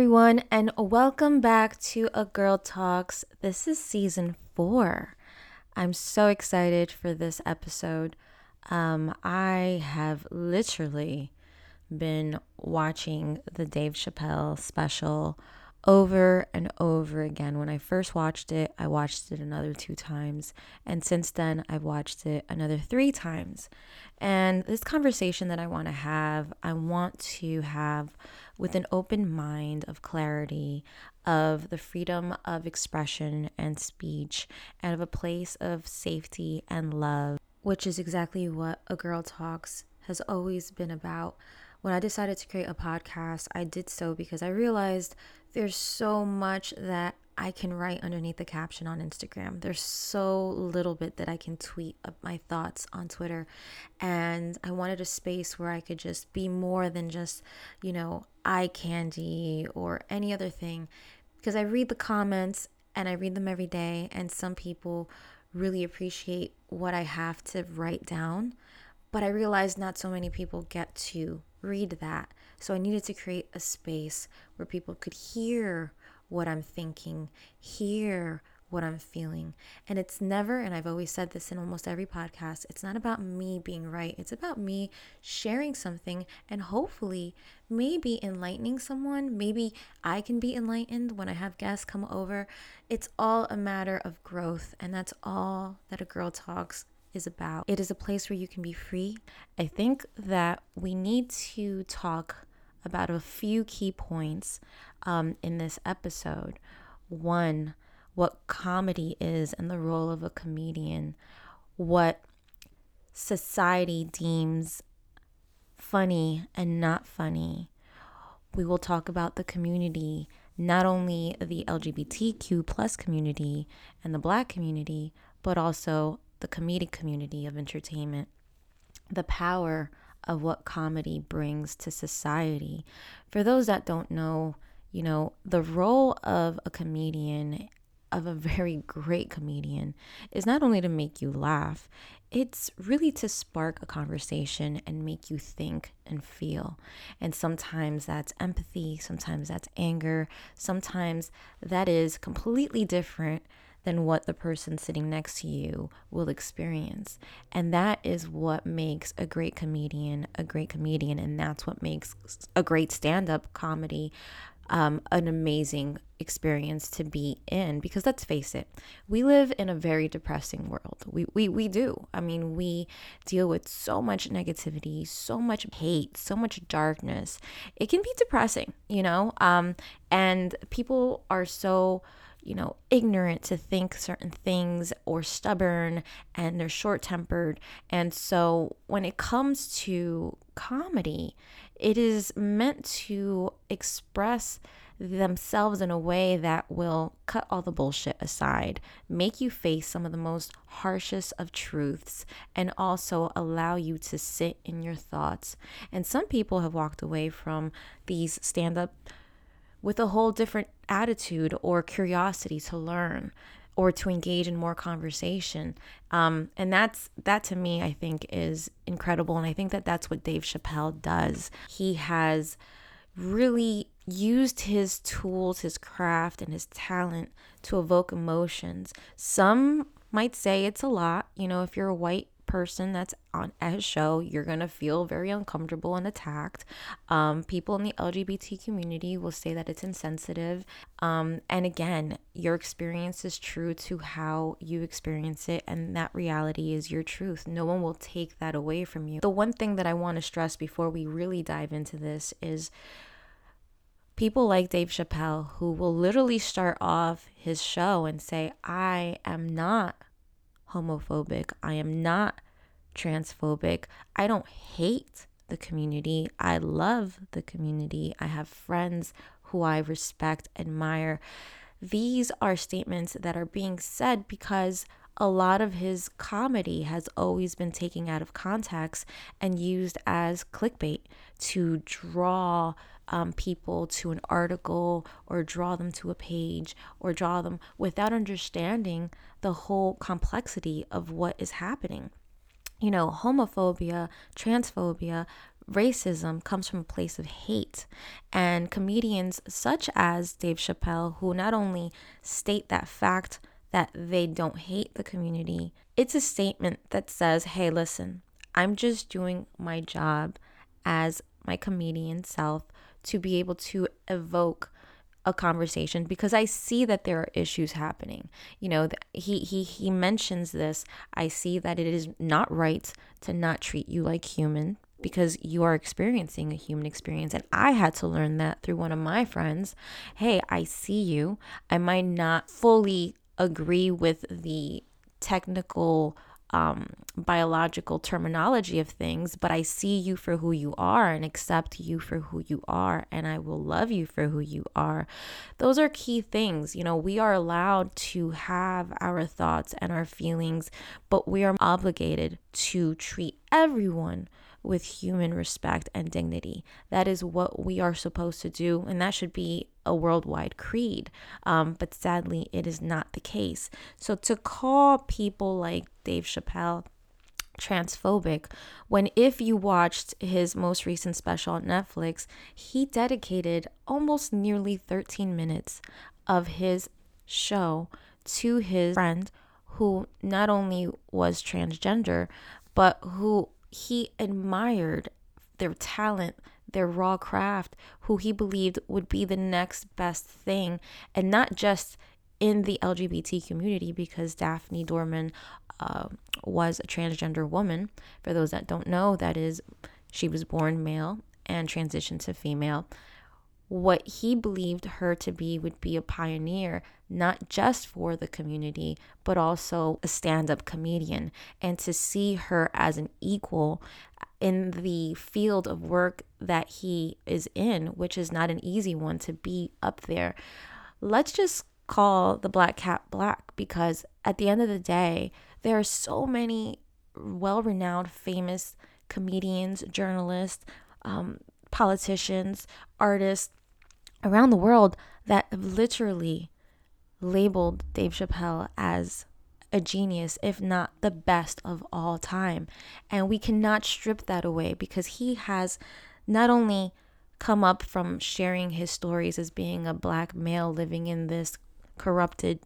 everyone, and welcome back to A Girl Talks. This is season 4. I'm so excited for this episode. I have literally been watching the Dave Chappelle special over and over again. When I first watched it, I watched it another 2 times, and since then I've watched it another 3 times. And this conversation that I want to have with an open mind of clarity, of the freedom of expression and speech, and of a place of safety and love, which is exactly what A Girl Talks has always been about. When I decided to create a podcast, I did so because I realized there's so much that I can write underneath the caption on Instagram. There's so little bit that I can tweet up my thoughts on Twitter. And I wanted a space where I could just be more than just, eye candy or any other thing. Because I read the comments and I read them every day. And some people really appreciate what I have to write down. But I realized not so many people get to read that. So I needed to create a space where people could hear what I'm thinking, hear what I'm feeling. And it's never, and I've always said this in almost every podcast, it's not about me being right. It's about me sharing something and hopefully maybe enlightening someone. Maybe I can be enlightened when I have guests come over. It's all a matter of growth, and that's all that A Girl Talks is about. It is a place where you can be free. I think that we need to talk about a few key points in this episode. 1, what comedy is and the role of a comedian, what society deems funny and not funny. We will talk about the community, not only the LGBTQ plus community and the Black community, but also the comedic community of entertainment, the power of what comedy brings to society. For those that don't know, the role of a comedian, of a very great comedian, is not only to make you laugh, it's really to spark a conversation and make you think and feel. And sometimes that's empathy, sometimes that's anger, sometimes that is completely different than what the person sitting next to you will experience. And that is what makes a great comedian, and that's what makes a great stand-up comedy an amazing experience to be in. Because let's face it, we live in a very depressing world. We do. I mean, we deal with so much negativity, so much hate, so much darkness. It can be depressing, and people are so ignorant to think certain things, or stubborn, and they're short-tempered. And so when it comes to comedy, it is meant to express themselves in a way that will cut all the bullshit aside, make you face some of the most harshest of truths, and also allow you to sit in your thoughts. And some people have walked away from these stand-up with a whole different attitude or curiosity to learn or to engage in more conversation. And that to me, I think, is incredible. And I think that that's what Dave Chappelle does. He has really used his tools, his craft, and his talent to evoke emotions. Some might say it's a lot. If you're a white person that's on a show, you're gonna feel very uncomfortable and attacked. People in the LGBT community will say that it's insensitive, and again, your experience is true to how you experience it, and that reality is your truth. No one will take that away from you. The one thing that I want to stress before we really dive into this is people like Dave Chappelle, who will literally start off his show and say, I am not homophobic. I am not transphobic. I don't hate the community. I love the community. I have friends who I respect, admire. These are statements that are being said because a lot of his comedy has always been taken out of context and used as clickbait to draw people to an article, or draw them to a page, or draw them without understanding the whole complexity of what is happening. Homophobia, transphobia, racism comes from a place of hate. And comedians such as Dave Chappelle, who not only state that fact that they don't hate the community, it's a statement that says, hey, listen, I'm just doing my job as my comedian self to be able to evoke a conversation, because I see that there are issues happening. You know, he mentions this. I see that it is not right to not treat you like human because you are experiencing a human experience. And I had to learn that through one of my friends. Hey, I see you. I might not fully agree with the technical biological terminology of things, but I see you for who you are and accept you for who you are, and I will love you for who you are. Those are key things. You know, we are allowed to have our thoughts and our feelings, but we are obligated to treat everyone with human respect and dignity. That is what we are supposed to do, and that should be a worldwide creed, but sadly it is not the case. So to call people like Dave Chappelle transphobic, when if you watched his most recent special on Netflix, he dedicated almost nearly 13 minutes of his show to his friend who not only was transgender, but who he admired their talent, their raw craft, who he believed would be the next best thing, and not just in the LGBT community, because Daphne Dorman was a transgender woman. For those that don't know, that is, she was born male and transitioned to female. What he believed her to be would be a pioneer, not just for the community, but also a stand-up comedian. And to see her as an equal in the field of work that he is in, which is not an easy one to be up there. Let's just call the black cat black, because at the end of the day, there are so many well-renowned, famous comedians, journalists, politicians, artists, around the world that have literally labeled Dave Chappelle as a genius, if not the best of all time. And we cannot strip that away, because he has not only come up from sharing his stories as being a black male living in this corrupted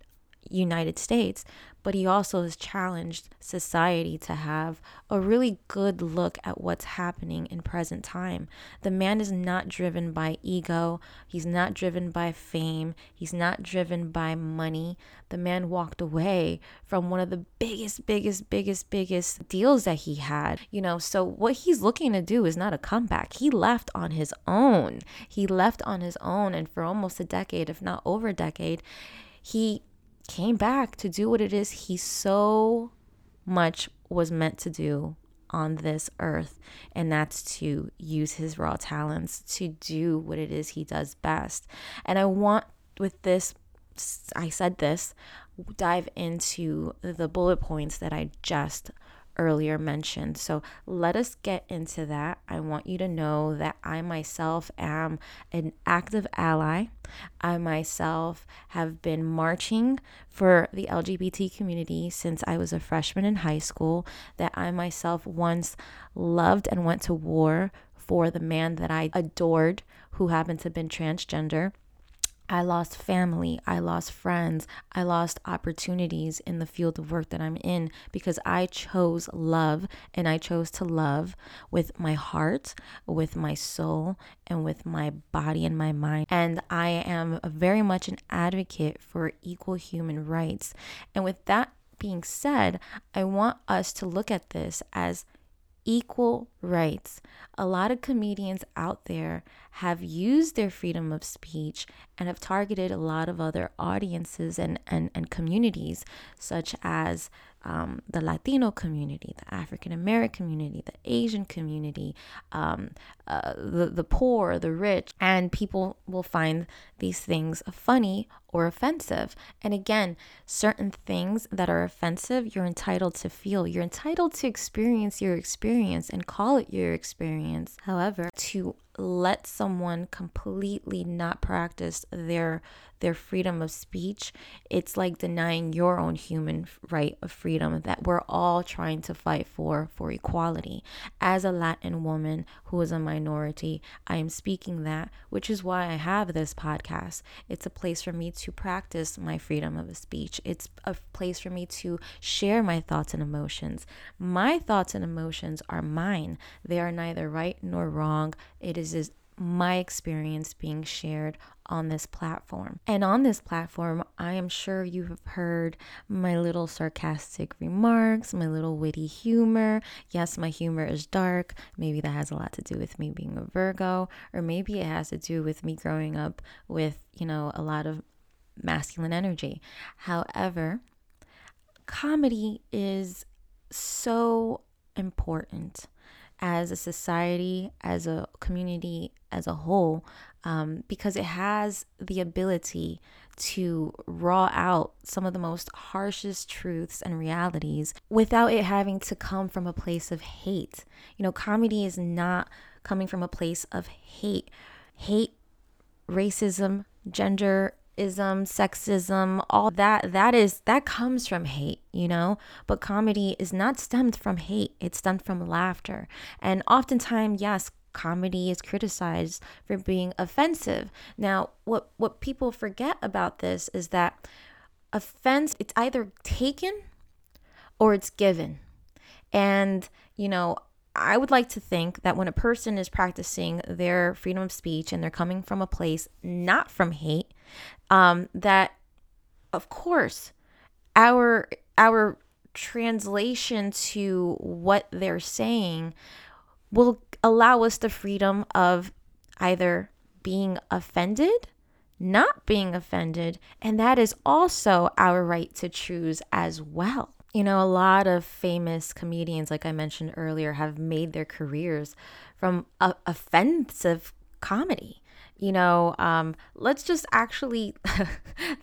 United States, but he also has challenged society to have a really good look at what's happening in present time. The man is not driven by ego. He's not driven by fame. He's not driven by money. The man walked away from one of the biggest deals that he had, you know. So what he's looking to do is not a comeback. He left on his own. And for almost a decade, if not over a decade, he came back to do what it is he so much was meant to do on this earth, and that's to use his raw talents to do what it is he does best. And I want, with this, I said this, dive into the bullet points that I just earlier mentioned. So let us get into that. I want you to know that I myself am an active ally. I myself have been marching for the LGBT community since I was a freshman in high school, that I myself once loved and went to war for the man that I adored, who happened to have been transgender. I lost family, I lost friends, I lost opportunities in the field of work that I'm in, because I chose love, and I chose to love with my heart, with my soul, and with my body and my mind. And I am very much an advocate for equal human rights. And with that being said, I want us to look at this as equal rights. A lot of comedians out there have used their freedom of speech and have targeted a lot of other audiences and communities, such as the Latino community, the African American community, the Asian community, the poor, the rich, and people will find these things funny or offensive. And again, certain things that are offensive, you're entitled to feel, you're entitled to experience your experience and call it your experience. However, to let someone completely not practice their freedom of speech, it's like denying your own human right of freedom that we're all trying to fight for equality. As a Latin woman who is a minority, I am speaking that, which is why I have this podcast. It's a place for me to practice my freedom of speech. It's a place for me to share my thoughts and emotions. My thoughts and emotions are mine. They are neither right nor wrong. It is my experience being shared on this platform. And on this platform, I am sure you have heard my little sarcastic remarks, my little witty humor. Yes, my humor is dark. Maybe that has a lot to do with me being a Virgo, or maybe it has to do with me growing up with, you know, a lot of masculine energy. However, comedy is so important as a society, as a community, as a whole, because it has the ability to raw out some of the most harshest truths and realities without it having to come from a place of hate. You know, comedy is not coming from a place of hate, racism, genderism, sexism, all that comes from hate, you know, but comedy is not stemmed from hate. It's stemmed from laughter. And oftentimes, yes, comedy is criticized for being offensive. Now, what people forget about this is that offense, it's either taken or it's given. And, you know, I would like to think that when a person is practicing their freedom of speech and they're coming from a place not from hate, that of course our translation to what they're saying will allow us the freedom of either being offended, not being offended, and that is also our right to choose as well. You know, a lot of famous comedians, like I mentioned earlier, have made their careers from offensive comedy. You know, let's just actually,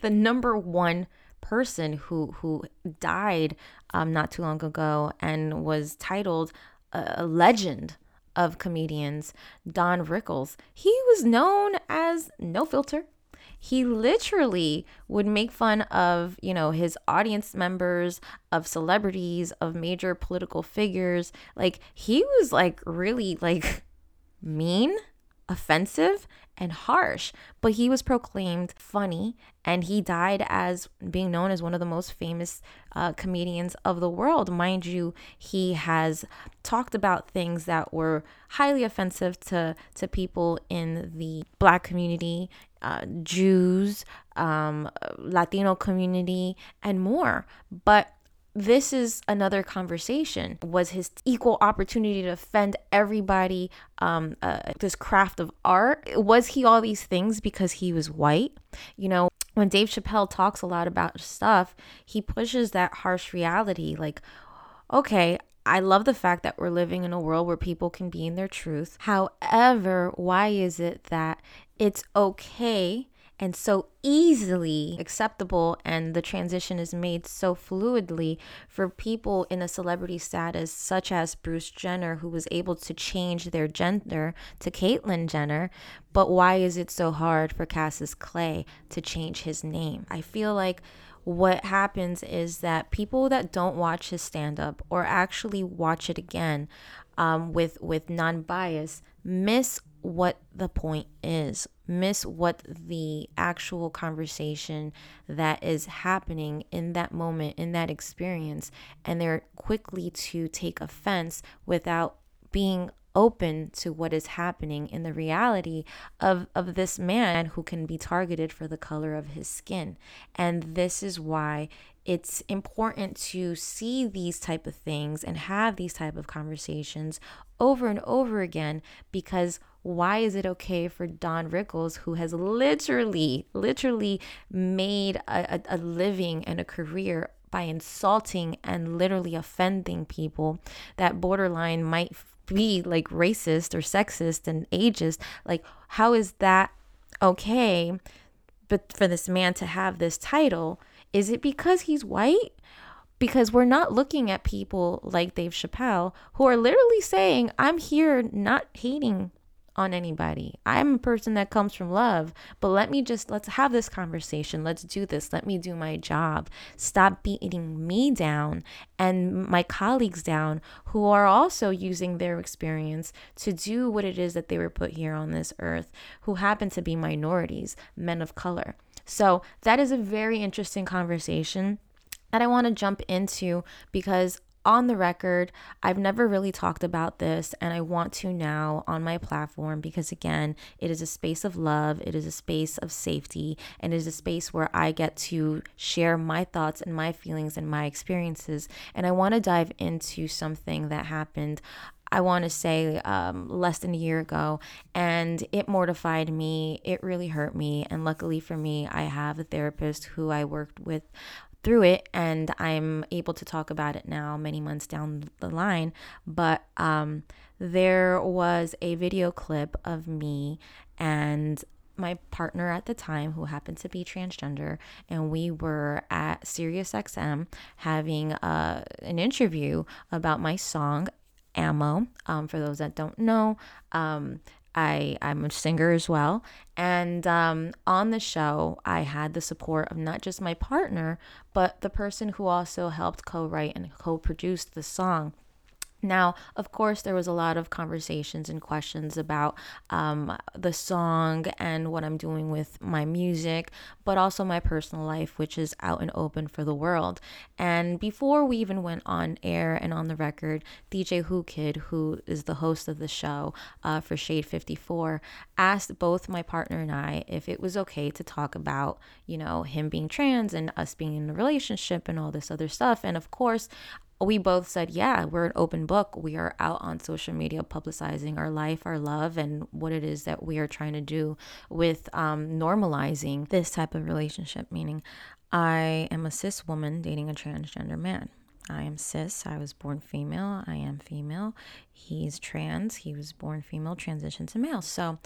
the number one person who died not too long ago and was titled a legend of comedians, Don Rickles, he was known as No Filter. He literally would make fun of, you know, his audience members, of celebrities, of major political figures. Like, he was like really like mean, offensive, and harsh, but he was proclaimed funny, and he died as being known as one of the most famous comedians of the world. Mind you, he has talked about things that were highly offensive to people in the Black community, Jews, Latino community, and more. But this is another conversation, was his equal opportunity to offend everybody, this craft of art. Was he all these things because he was white? You know, when Dave Chappelle talks a lot about stuff, he pushes that harsh reality. Like, okay, I love the fact that we're living in a world where people can be in their truth. However, why is it that it's okay and so easily acceptable, and the transition is made so fluidly for people in a celebrity status such as Bruce Jenner, who was able to change their gender to Caitlyn Jenner, but why is it so hard for Cassius Clay to change his name? I feel like what happens is that people that don't watch his stand-up or actually watch it again with non-bias miss what the point is, miss what the actual conversation that is happening in that moment, in that experience, and they're quickly to take offense without being open to what is happening in the reality of this man who can be targeted for the color of his skin. And this is why it's important to see these type of things and have these type of conversations over and over again, because why is it okay for Don Rickles, who has literally made a living and a career by insulting and literally offending people that borderline might be like racist or sexist and ageist? Like, how is that okay? But for this man to have this title, is it because he's white? Because we're not looking at people like Dave Chappelle, who are literally saying, I'm here not hating on anybody. I'm a person that comes from love, but let's have this conversation. Let's do this. Let me do my job. Stop beating me down and my colleagues down who are also using their experience to do what it is that they were put here on this earth, who happen to be minorities, men of color. So that is a very interesting conversation that I want to jump into because on the record, I've never really talked about this, and I want to now on my platform because, again, it is a space of love, it is a space of safety, and it is a space where I get to share my thoughts and my feelings and my experiences. And I want to dive into something that happened, I want to say, less than a year ago, and it mortified me. It really hurt me, and luckily for me, I have a therapist who I worked with through it, and I'm able to talk about it now many months down the line. But there was a video clip of me and my partner at the time, who happened to be transgender, and we were at SiriusXM having an interview about my song Ammo. For those that don't know, I'm a singer as well. And on the show, I had the support of not just my partner, but the person who also helped co-write and co-produce the song. Now, of course, there was a lot of conversations and questions about the song and what I'm doing with my music, but also my personal life, which is out and open for the world. And before we even went on air and on the record, DJ Who Kid, who is the host of the show for Shade 54, asked both my partner and I if it was okay to talk about, you know, him being trans and us being in a relationship and all this other stuff. And of course, we both said, yeah, we're an open book. We are out on social media publicizing our life, our love, and what it is that we are trying to do with normalizing this type of relationship, meaning I am a cis woman dating a transgender man. I am cis. I was born female. I am female. He's trans. He was born female, transitioned to male. So,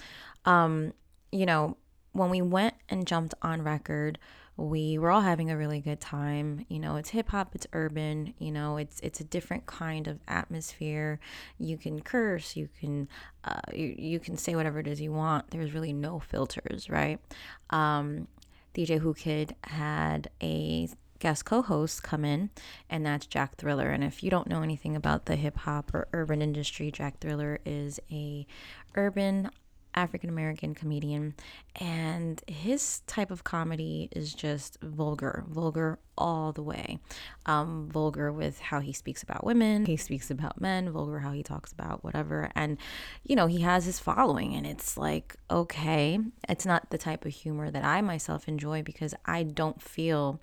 you know, when we went and jumped on record, we were all having a really good time. You know, it's hip hop, it's urban, you know, it's a different kind of atmosphere. You can curse, you can say whatever it is you want. There's really no filters, right? DJ Who Kid had a guest co-host come in, and that's Jack Thriller. And if you don't know anything about the hip hop or urban industry, Jack Thriller is a urban African-American comedian, and his type of comedy is just vulgar all the way. Vulgar with how he speaks about women, he speaks about men, vulgar how he talks about whatever. And, you know, he has his following, and it's like, okay, it's not the type of humor that I myself enjoy because I don't feel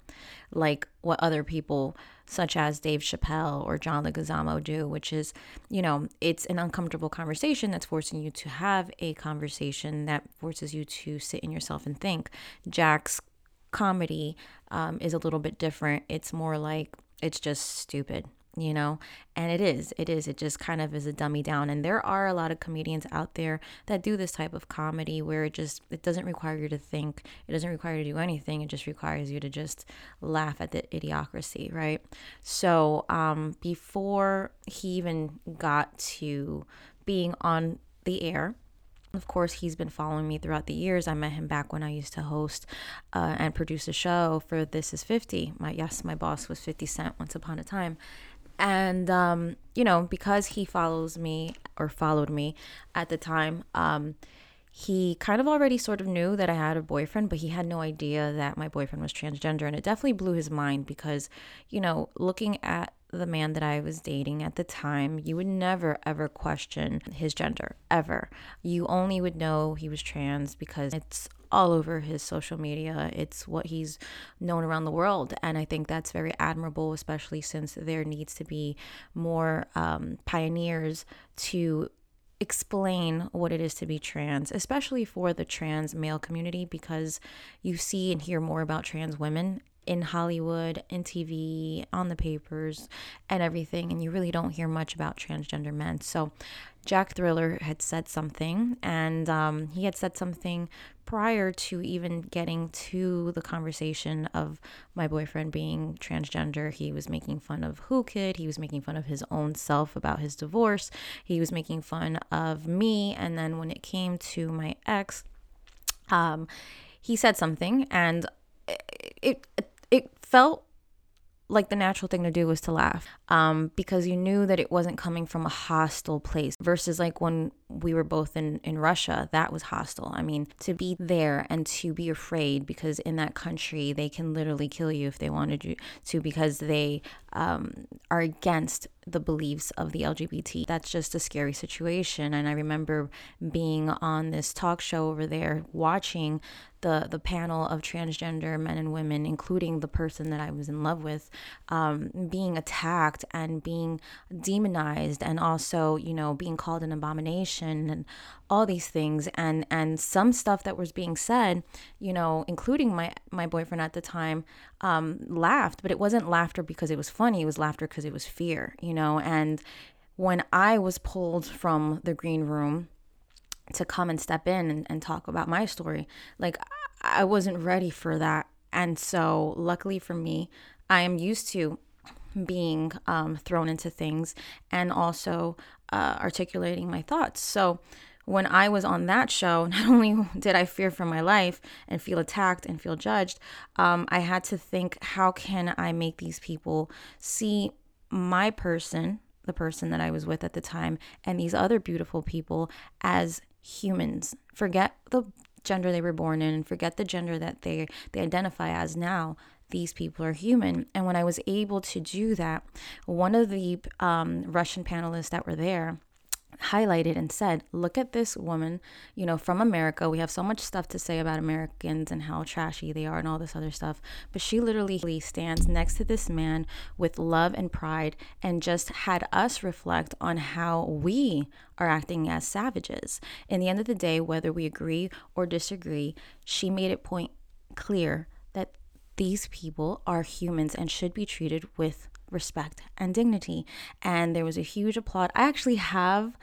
like what other people such as Dave Chappelle or John Leguizamo do, which is, you know, it's an uncomfortable conversation that's forcing you to have a conversation that forces you to sit in yourself and think. Jack's comedy is a little bit different. It's more like, it's just stupid, you know, and it is, it just kind of is a dummy down. And there are a lot of comedians out there that do this type of comedy where it doesn't require you to think, it doesn't require you to do anything, it just requires you to just laugh at the idiocracy, right? So before he even got to being on the air, of course, he's been following me throughout the years. I met him back when I used to host and produce a show for This Is 50. My boss was 50 Cent once upon a time. And, you know, because he followed me at the time, he kind of already sort of knew that I had a boyfriend, but he had no idea that my boyfriend was transgender. And it definitely blew his mind because, you know, looking at the man that I was dating at the time, you would never ever question his gender, ever. You only would know he was trans because it's all over his social media. It's what he's known around the world. And I think that's very admirable, especially since there needs to be more pioneers to explain what it is to be trans, especially for the trans male community, because you see and hear more about trans women in Hollywood, in TV, on the papers, and everything, and you really don't hear much about transgender men. So Jack Thriller had said something, and he had said something prior to even getting to the conversation of my boyfriend being transgender. He was making fun of Who Kid. He was making fun of his own self about his divorce. He was making fun of me. And then when it came to my ex, he said something, and it felt like the natural thing to do was to laugh, because you knew that it wasn't coming from a hostile place, versus like when we were both in Russia, that was hostile. I mean, to be there and to be afraid, because in that country they can literally kill you if they wanted you to, because they are against the beliefs of the LGBT. That's just a scary situation. And I remember being on this talk show over there, watching the panel of transgender men and women, including the person that I was in love with, being attacked and being demonized, and also, you know, being called an abomination and all these things, and some stuff that was being said, you know, including my boyfriend at the time, laughed, but it wasn't laughter because it was funny. It was laughter because it was fear, you know. And when I was pulled from the green room to come and step in and talk about my story, like, I wasn't ready for that. And so luckily for me, I am used to being thrown into things, and also articulating my thoughts. So when I was on that show, not only did I fear for my life and feel attacked and feel judged, I had to think, how can I make these people see my person, the person that I was with at the time, and these other beautiful people as humans? Forget the gender they were born in and forget the gender that they identify as now. These people are human. And when I was able to do that, one of the Russian panelists that were there highlighted and said, look at this woman, you know, from America. We have so much stuff to say about Americans and how trashy they are and all this other stuff, but she literally stands next to this man with love and pride, and just had us reflect on how we are acting as savages. In the end of the day, whether we agree or disagree, she made it point clear that these people are humans and should be treated with respect and dignity. And there was a huge applaud. I actually have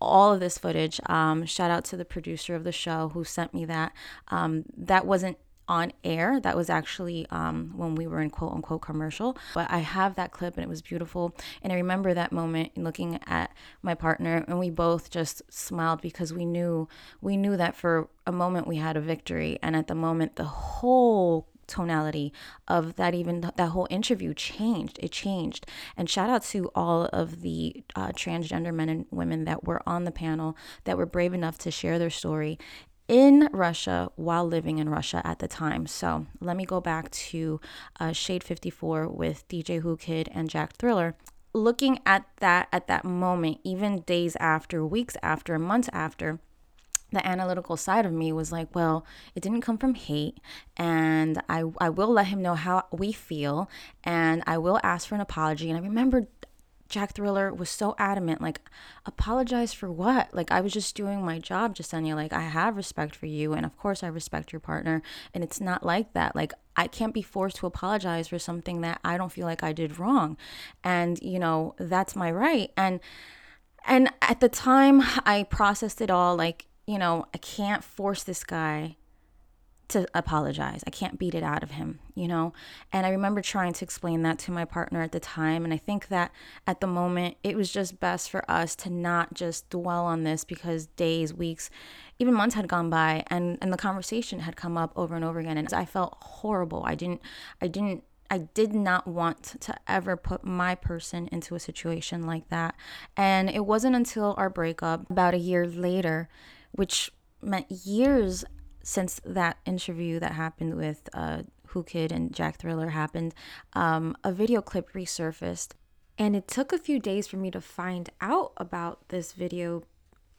all of this footage. Shout out to the producer of the show who sent me that. That wasn't on air. That was actually when we were in quote unquote commercial. But I have that clip, and it was beautiful. And I remember that moment looking at my partner, and we both just smiled, because we knew that for a moment we had a victory. And at the moment, the whole tonality of that whole interview changed. And shout out to all of the transgender men and women that were on the panel, that were brave enough to share their story in Russia while living in Russia at the time. So let me go back to Shade 54 with DJ Who Kid and Jack Thriller. Looking at that moment, even days after, weeks after, months after, the analytical side of me was like, well, it didn't come from hate, and I will let him know how we feel, and I will ask for an apology. And I remember Jack Thriller was so adamant, like, apologize for what? Like, I was just doing my job, Jasonia. Like, I have respect for you, and of course I respect your partner, and it's not like that. Like, I can't be forced to apologize for something that I don't feel like I did wrong, and, you know, that's my right. And at the time, I processed it all, like, you know, I can't force this guy to apologize. I can't beat it out of him, you know? And I remember trying to explain that to my partner at the time. And I think that at the moment, it was just best for us to not just dwell on this, because days, weeks, even months had gone by, and the conversation had come up over and over again. And I felt horrible. I did not want to ever put my person into a situation like that. And it wasn't until our breakup about a year later, which meant years since that interview that happened with Who Kid and Jack Thriller happened, a video clip resurfaced. And it took a few days for me to find out about this video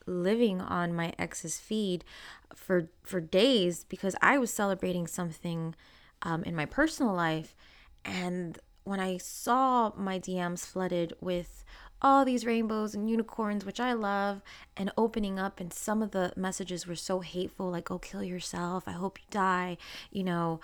living on my ex's feed for days, because I was celebrating something in my personal life. And when I saw my DMs flooded with all these rainbows and unicorns, which I love, and opening up, and some of the messages were so hateful, like, oh, kill yourself, I hope you die, you know,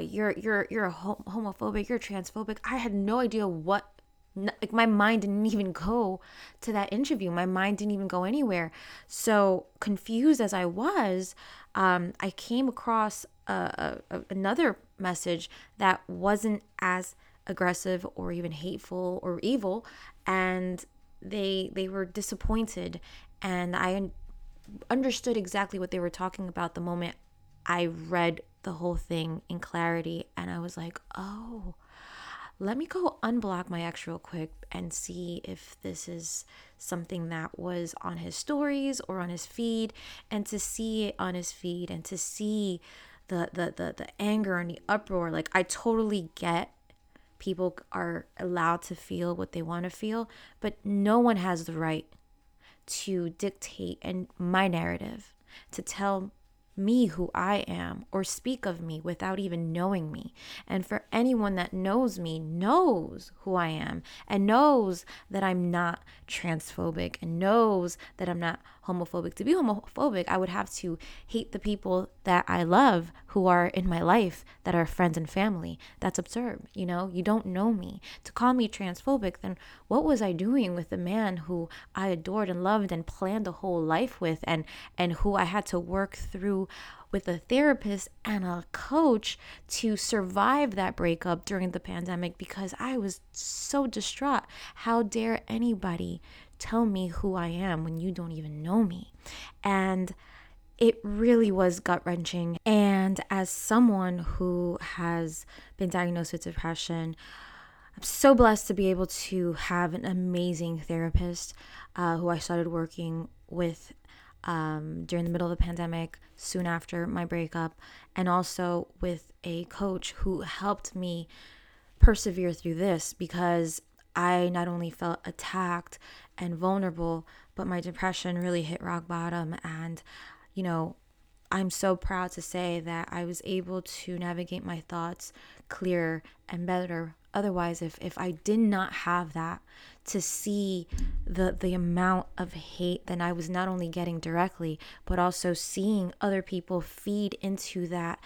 you're homophobic, you're transphobic. I had no idea what Like, my mind didn't even go to that interview. My mind didn't even go anywhere. So confused as I was, I came across another message that wasn't as aggressive or even hateful or evil, and they were disappointed, and I understood exactly what they were talking about the moment I read the whole thing in clarity. And I was like, oh, let me go unblock my ex real quick and see if this is something that was on his stories or on his feed. And to see it on his feed and to see the anger and the uproar, like, I totally get people are allowed to feel what they want to feel, but no one has the right to dictate and my narrative, to tell me who I am or speak of me without even knowing me. And for anyone that knows me knows who I am and knows that I'm not transphobic and knows that I'm not homophobic. To be homophobic, I would have to hate the people that I love who are in my life, that are friends and family. That's absurd. You know, you don't know me. To call me transphobic, then what was I doing with the man who I adored and loved and planned a whole life with, and who I had to work through with a therapist and a coach to survive that breakup during the pandemic because I was so distraught. How dare anybody tell me who I am when you don't even know me? And it really was gut-wrenching. And as someone who has been diagnosed with depression, I'm so blessed to be able to have an amazing therapist who I started working with during the middle of the pandemic, soon after my breakup, and also with a coach who helped me persevere through this, because I not only felt attacked and vulnerable, but my depression really hit rock bottom. And, you know, I'm so proud to say that I was able to navigate my thoughts clearer and better. Otherwise, if I did not have that, to see the amount of hate that I was not only getting directly, but also seeing other people feed into that,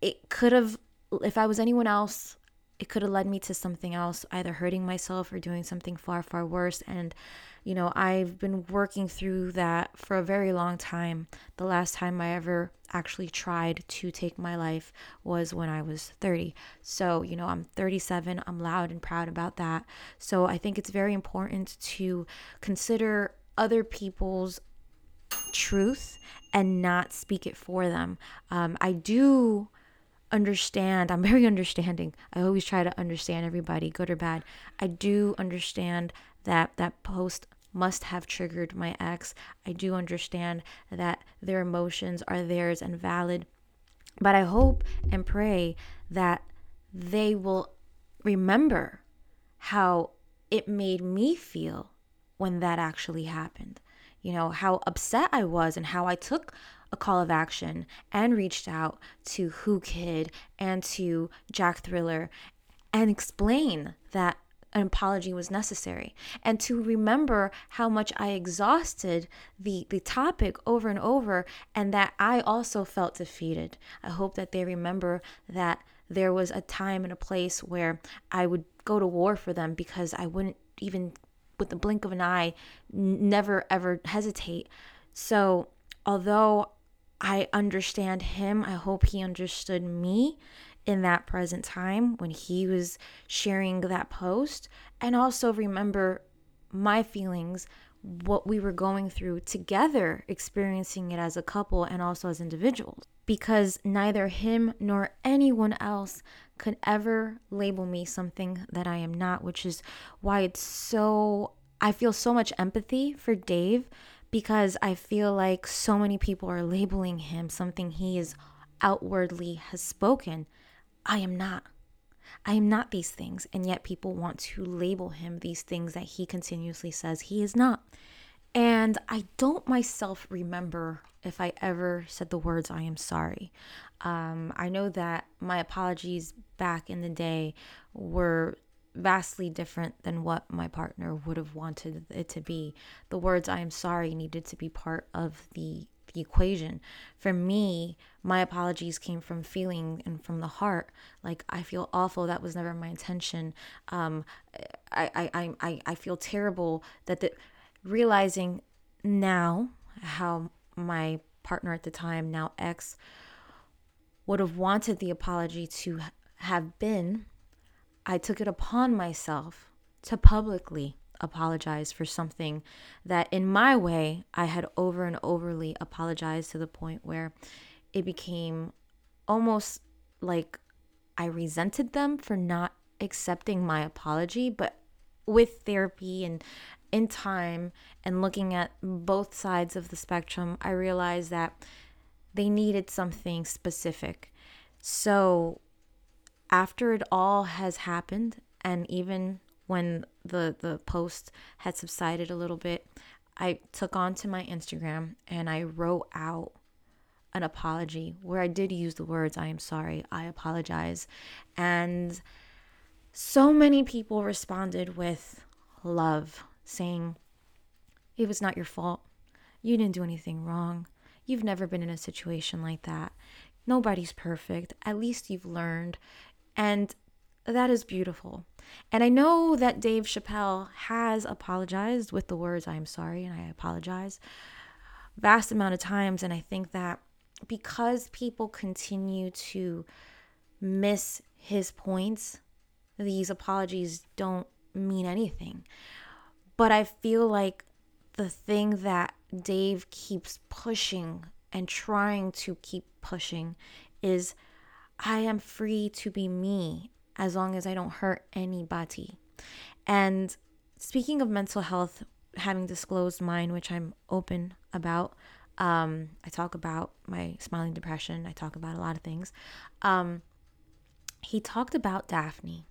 it could have, if I was anyone else, it could have led me to something else, either hurting myself or doing something far, far worse. And, you know, I've been working through that for a very long time. The last time I ever actually tried to take my life was when I was 30. So, you know, I'm 37. I'm loud and proud about that. So I think it's very important to consider other people's truth and not speak it for them. I do understand. I'm very understanding. I always try to understand everybody, good or bad. I do understand that that post must have triggered my ex. I do understand that their emotions are theirs and valid, but I hope and pray that they will remember how it made me feel when that actually happened. You know, how upset I was and how I took a call of action and reached out to Who Kid and to Jack Thriller and explain that an apology was necessary, and to remember how much I exhausted the topic over and over, and that I also felt defeated. I hope that they remember that there was a time and a place where I would go to war for them, because I wouldn't, even with the blink of an eye, never ever hesitate. So although I understand him, I hope he understood me in that present time when he was sharing that post, and also remember my feelings, what we were going through together, experiencing it as a couple and also as individuals, because neither him nor anyone else could ever label me something that I am not, which is why it's so, I feel so much empathy for Dave, because I feel like so many people are labeling him something he is outwardly has spoken. I am not. I am not these things, and yet people want to label him these things that he continuously says he is not. And I don't myself remember if I ever said the words "I am sorry." I know that my apologies back in the day were vastly different than what my partner would have wanted it to be. The words "I am sorry" needed to be part of the the equation. For me, my apologies came from feeling and from the heart. Like, I feel awful. That was never my intention. I feel terrible that realizing now how my partner at the time, now ex, would have wanted the apology to have been, I took it upon myself to publicly apologize for something that in my way I had over and overly apologized, to the point where it became almost like I resented them for not accepting my apology. But with therapy and in time and looking at both sides of the spectrum, I realized that they needed something specific. So after it all has happened, and even when the post had subsided a little bit, I took on to my Instagram and I wrote out an apology where I did use the words, I am sorry, I apologize. And so many people responded with love, saying, it was not your fault. You didn't do anything wrong. You've never been in a situation like that. Nobody's perfect. At least you've learned. And that is beautiful. And I know that Dave Chappelle has apologized with the words, I am sorry and I apologize, vast amount of times. And I think that because people continue to miss his points, these apologies don't mean anything. But I feel like the thing that Dave keeps pushing and trying to keep pushing is, I am free to be me, as long as I don't hurt anybody. And speaking of mental health, having disclosed mine, which I'm open about, I talk about my smiling depression, I talk about a lot of things. He talked about Daphne,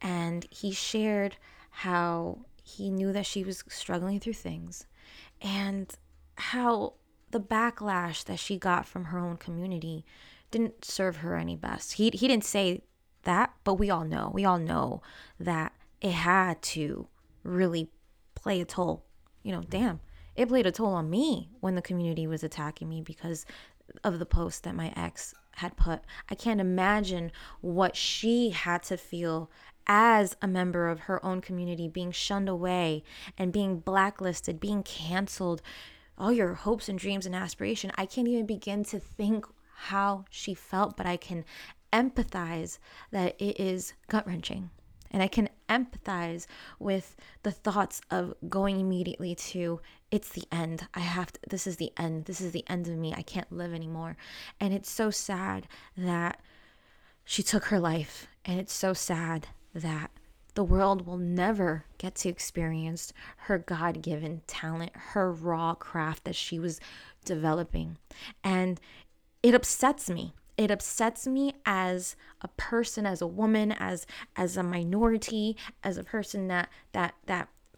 and he shared how he knew that she was struggling through things, and how the backlash that she got from her own community didn't serve her any best. He didn't say that, but we all know that it had to really play a toll. It played a toll on me when the community was attacking me because of the post that my ex had put. I can't imagine what she had to feel as a member of her own community, being shunned away and being blacklisted, being canceled, all your hopes and dreams and aspiration. I can't even begin to think how she felt, but I can empathize that it is gut-wrenching, and I can empathize with the thoughts of going immediately to, it's the end, I have to, this is the end of me, I can't live anymore. And it's so sad that she took her life, and it's so sad that the world will never get to experience her God-given talent, her raw craft that she was developing. And it upsets me. It upsets me as a person, as a woman, as a minority, as a person that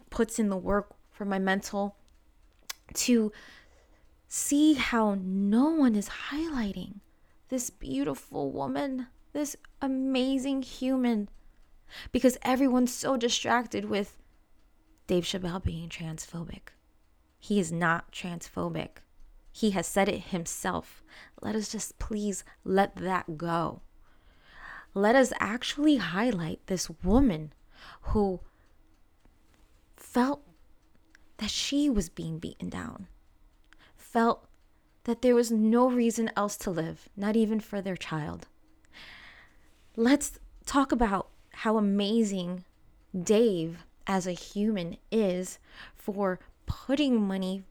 puts in the work for my mental, to see how no one is highlighting this beautiful woman, this amazing human, because everyone's so distracted with Dave Chappelle being transphobic. He is not transphobic. He has said it himself. Let us just please let that go. Let us actually highlight this woman who felt that she was being beaten down, felt that there was no reason else to live, not even for their child. Let's talk about how amazing Dave as a human is for putting money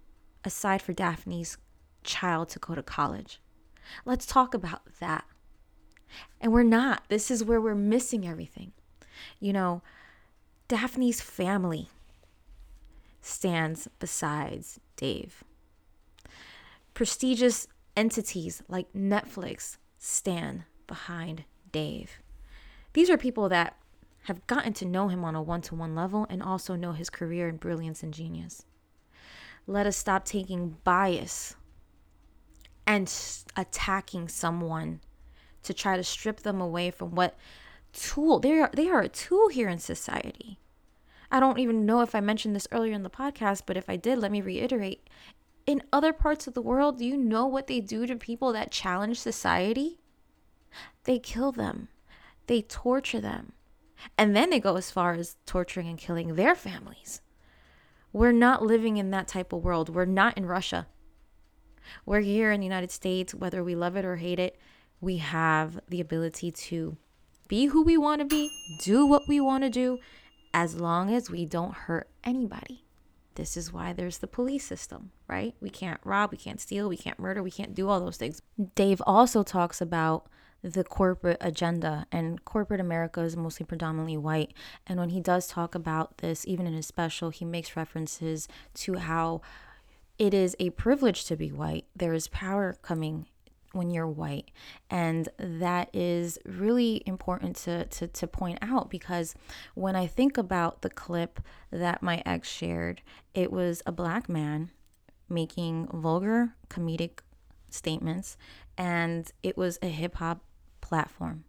aside for Daphne's child to go to college. Let's talk about that. And we're not. This is where we're missing everything. Daphne's family stands beside Dave. Prestigious entities like Netflix stand behind Dave. These are people that have gotten to know him on a one-to-one level and also know his career and brilliance and genius. Let us stop taking bias and attacking someone to try to strip them away from what tool. They are a tool here in society. I don't even know if I mentioned this earlier in the podcast, but if I did, let me reiterate. in other parts of the world, do you know what they do to people that challenge society? They kill them. They torture them. And then they go as far as torturing and killing their families. We're not living in that type of world. We're not in Russia. We're here in the United States, whether we love it or hate it. We have the ability to be who we want to be, do what we want to do, as long as we don't hurt anybody. This is why there's the police system, right? We can't rob, we can't steal, we can't murder, we can't do all those things. Dave also talks about the corporate agenda, and corporate America is mostly predominantly white. And when he does talk about this, even in his special, he makes references to how it is a privilege to be white. There is power coming when you're white. And that is really important to point out, because when I think about the clip that my ex shared, it was a black man making vulgar comedic statements, and it was a hip-hop platform,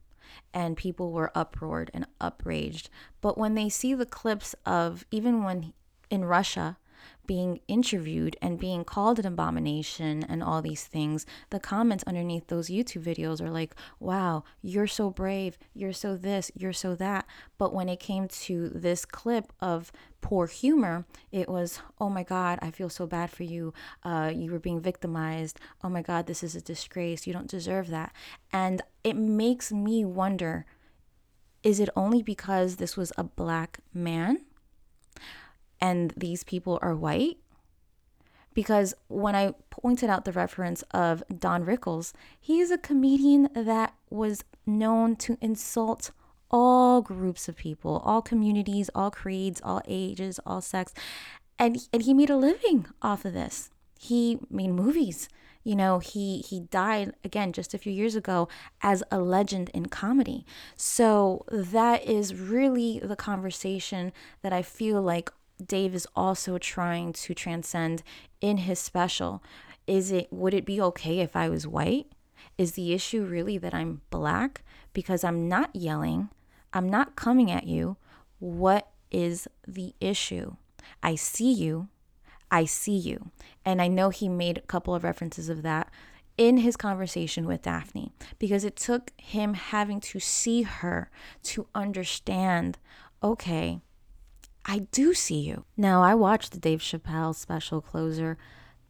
and people were uproared and outraged. But when they see the clips of, even when in Russia, being interviewed and being called an abomination and all these things, the comments underneath those YouTube videos are like, wow, you're so brave, you're so this, you're so that. But when it came to this clip of poor humor, it was, oh my God, I feel so bad for you. You were being victimized. Oh my God, this is a disgrace. You don't deserve that. And it makes me wonder, is it only because this was a black man and these people are white? Because when I pointed out the reference of Don Rickles, he's a comedian that was known to insult all groups of people, all communities, all creeds, all ages, all sex. And he made a living off of this. He made movies. You know, he died, again, just a few years ago as a legend in comedy. So that is really the conversation that I feel like Dave is also trying to transcend in his special. Would it be okay if I was white? Is the issue really that I'm black? Because I'm not yelling. I'm not coming at you. What is the issue? I see you. I see you. And I know he made a couple of references of that in his conversation with Daphne, because it took him having to see her to understand, okay, I do see you. Now, I watched the Dave Chappelle special Closer,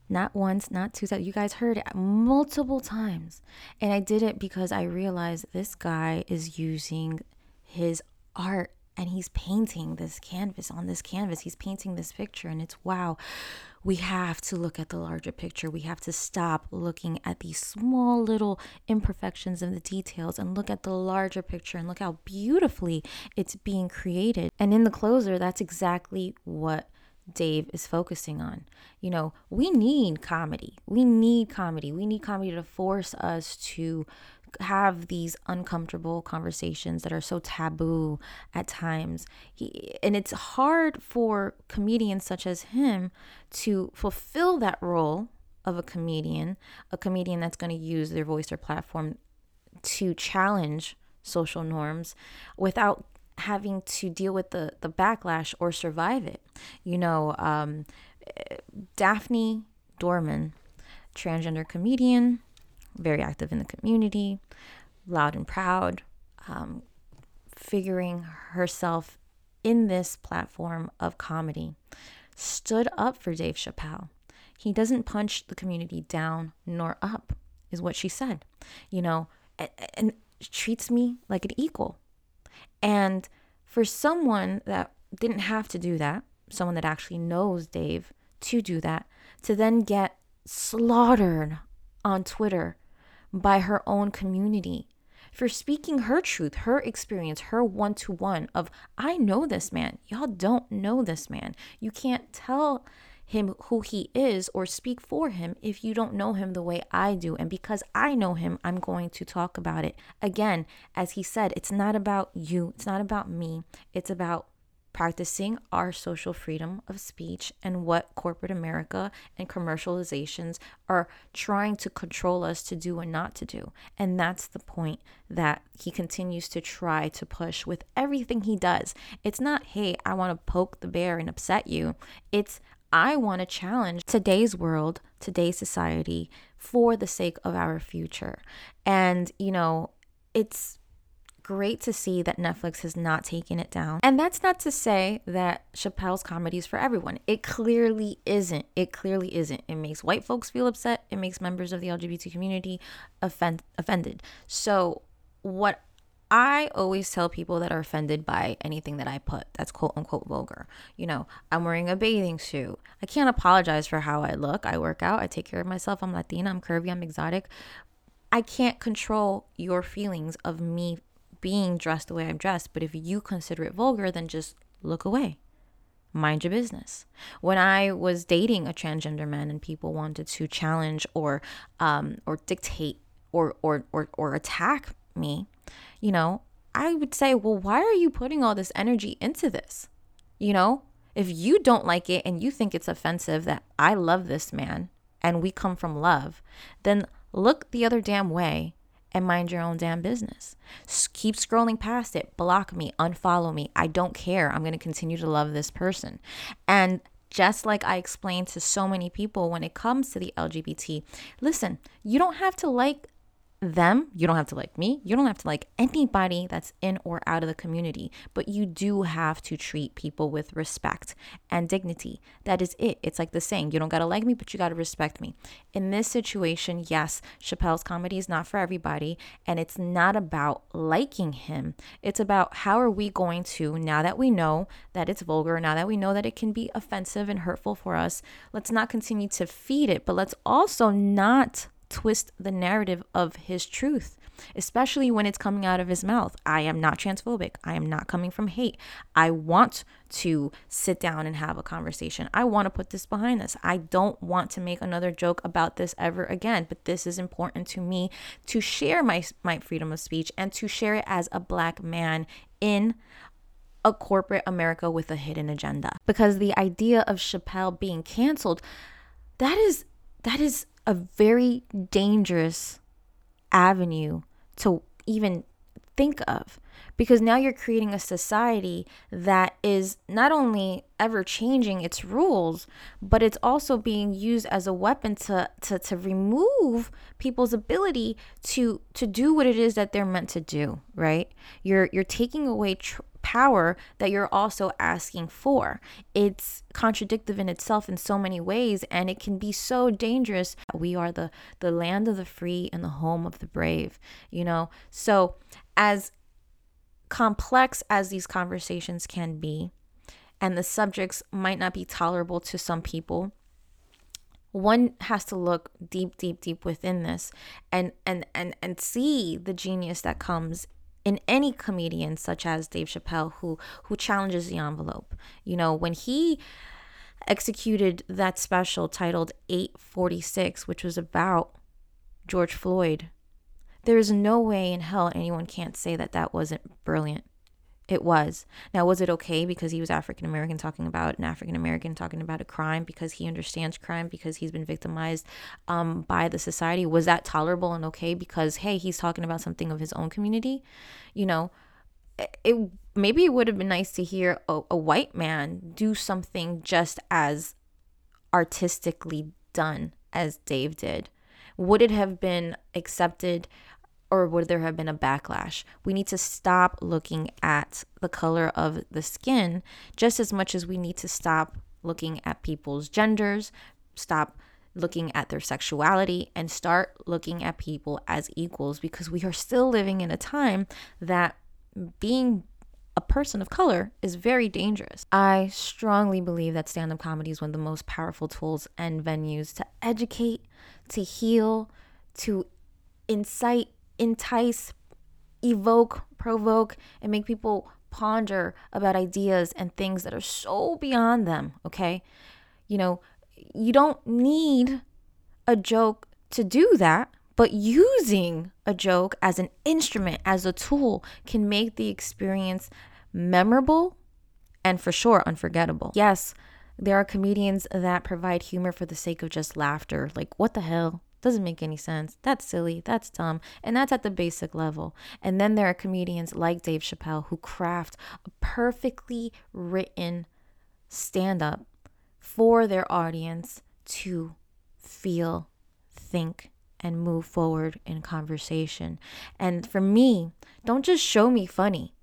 not once, not two times. You guys heard it multiple times. And I did it because I realized this guy is using his art, and he's painting this canvas. On this canvas, he's painting this picture, and it's, wow, we have to look at the larger picture. We have to stop looking at these small little imperfections and the details and look at the larger picture and look how beautifully it's being created. And in The Closer, that's exactly what Dave is focusing on. You know, we need comedy. We need comedy. We need comedy to force us to have these uncomfortable conversations that are so taboo at times. And it's hard for comedians such as him to fulfill that role of a comedian that's going to use their voice or platform to challenge social norms without having to deal with the backlash or survive it. You know, Daphne Dorman, transgender comedian, very active in the community, loud and proud, figuring herself in this platform of comedy, stood up for Dave Chappelle. He doesn't punch the community down nor up, is what she said, you know, and treats me like an equal. And for someone that didn't have to do that, someone that actually knows Dave to do that, to then get slaughtered on Twitter by her own community for speaking her truth, her experience, her one-to-one of, I know this man. Y'all don't know this man. You can't tell him who he is or speak for him if you don't know him the way I do. And because I know him, I'm going to talk about it. Again, as he said, it's not about you. It's not about me. It's about practicing our social freedom of speech and what corporate America and commercializations are trying to control us to do and not to do. And that's the point that he continues to try to push with everything he does. It's not, hey, I want to poke the bear and upset you. It's, I want to challenge today's world, today's society, for the sake of our future. And, you know, it's great to see that Netflix has not taken it down. And that's not to say that Chappelle's comedy is for everyone. It clearly isn't. It clearly isn't. It makes white folks feel upset. It makes members of the LGBT community offended. So what I always tell people that are offended by anything that I put that's quote unquote vulgar, you know, I'm wearing a bathing suit. I can't apologize for how I look. I work out. I take care of myself. I'm Latina. I'm curvy. I'm exotic. I can't control your feelings of me being dressed the way I'm dressed, but if you consider it vulgar, then just look away. Mind your business. When I was dating a transgender man and people wanted to challenge or dictate or attack me, you know, I would say, well, why are you putting all this energy into this? You know, if you don't like it and you think it's offensive that I love this man and we come from love, then look the other damn way and mind your own damn business. Keep scrolling past it. Block me. Unfollow me. I don't care. I'm going to continue to love this person. And just like I explained to so many people when it comes to the LGBT, listen, you don't have to like them. You don't have to like me. You don't have to like anybody that's in or out of the community. But you do have to treat people with respect and dignity. That is it. It's like the saying, you don't got to like me, but you got to respect me. In this situation, yes, Chappelle's comedy is not for everybody. And it's not about liking him. It's about how are we going to, now that we know that it's vulgar, now that we know that it can be offensive and hurtful for us, let's not continue to feed it. But let's also not twist the narrative of his truth, especially when it's coming out of his mouth. I am not transphobic. I am not coming from hate. I want to sit down and have a conversation. I want to put this behind us. I don't want to make another joke about this ever again, but this is important to me to share my freedom of speech and to share it as a Black man in a corporate America with a hidden agenda. Because the idea of Chappelle being canceled, that is a very dangerous avenue to even think of, because now you're creating a society that is not only ever changing its rules, but it's also being used as a weapon to remove people's ability to do what it is that they're meant to do, right? You're taking away power that you're also asking for. It's contradictive in itself in so many ways, and it can be so dangerous. We are the land of the free and the home of the brave, you know? So as complex as these conversations can be, and the subjects might not be tolerable to some people, one has to look deep within this and see the genius that comes in any comedian such as Dave Chappelle, who challenges the envelope. You know, when he executed that special titled 846, which was about George Floyd, there is no way in hell anyone can't say that that wasn't brilliant. It was. Now, was it okay because he was African-American talking about an African-American talking about a crime, because he understands crime, because he's been victimized by the society? Was that tolerable and okay because, hey, he's talking about something of his own community? You know, it maybe it would have been nice to hear a white man do something just as artistically done as Dave did. Would it have been accepted? Or would there have been a backlash? We need to stop looking at the color of the skin just as much as we need to stop looking at people's genders, stop looking at their sexuality, and start looking at people as equals, because we are still living in a time that being a person of color is very dangerous. I strongly believe that stand-up comedy is one of the most powerful tools and venues to educate, to heal, to incite, entice, evoke, provoke, and make people ponder about ideas and things that are so beyond them, okay? You know, you don't need a joke to do that, but using a joke as an instrument, as a tool, can make the experience memorable and for sure unforgettable. Yes, there are comedians that provide humor for the sake of just laughter, like what the hell? Doesn't make any sense. That's silly. That's dumb. And that's at the basic level. And then there are comedians like Dave Chappelle who craft a perfectly written stand-up for their audience to feel, think, and move forward in conversation. And for me, don't just show me funny.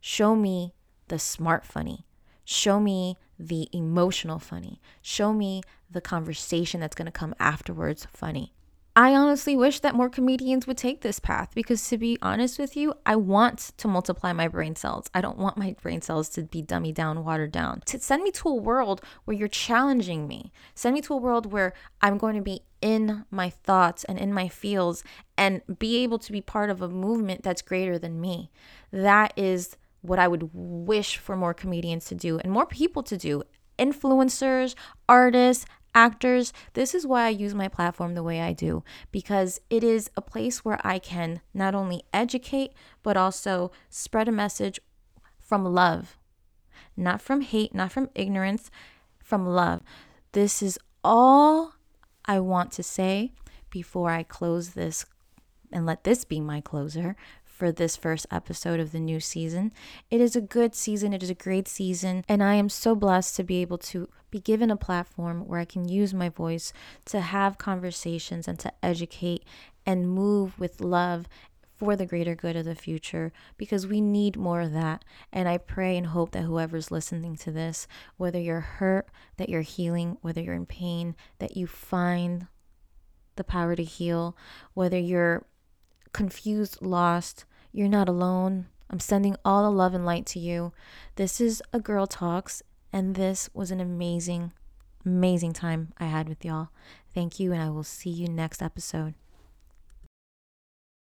Show me the smart funny. Show me the emotional funny. Show me the conversation that's going to come afterwards funny. I honestly wish that more comedians would take this path because, to be honest with you, I want to multiply my brain cells. I don't want my brain cells to be dumbed down, watered down. To send me to a world where you're challenging me. Send me to a world where I'm going to be in my thoughts and in my feels and be able to be part of a movement that's greater than me. That is what I would wish for more comedians to do and more people to do. Influencers, artists, actors. This is why I use my platform the way I do, because it is a place where I can not only educate, but also spread a message from love, not from hate, not from ignorance, from love. This is all I want to say before I close this and let this be my closer for this first episode of the new season. It is a good season. It is a great season. And I am so blessed to be able to be given a platform where I can use my voice to have conversations and to educate and move with love for the greater good of the future, because we need more of that. And I pray and hope that whoever's listening to this, whether you're hurt, that you're healing, whether you're in pain, that you find the power to heal, whether you're confused, lost, you're not alone. I'm sending all the love and light to you. This is A Girl Talks, and this was an amazing, amazing time I had with y'all. Thank you, and I will see you next episode.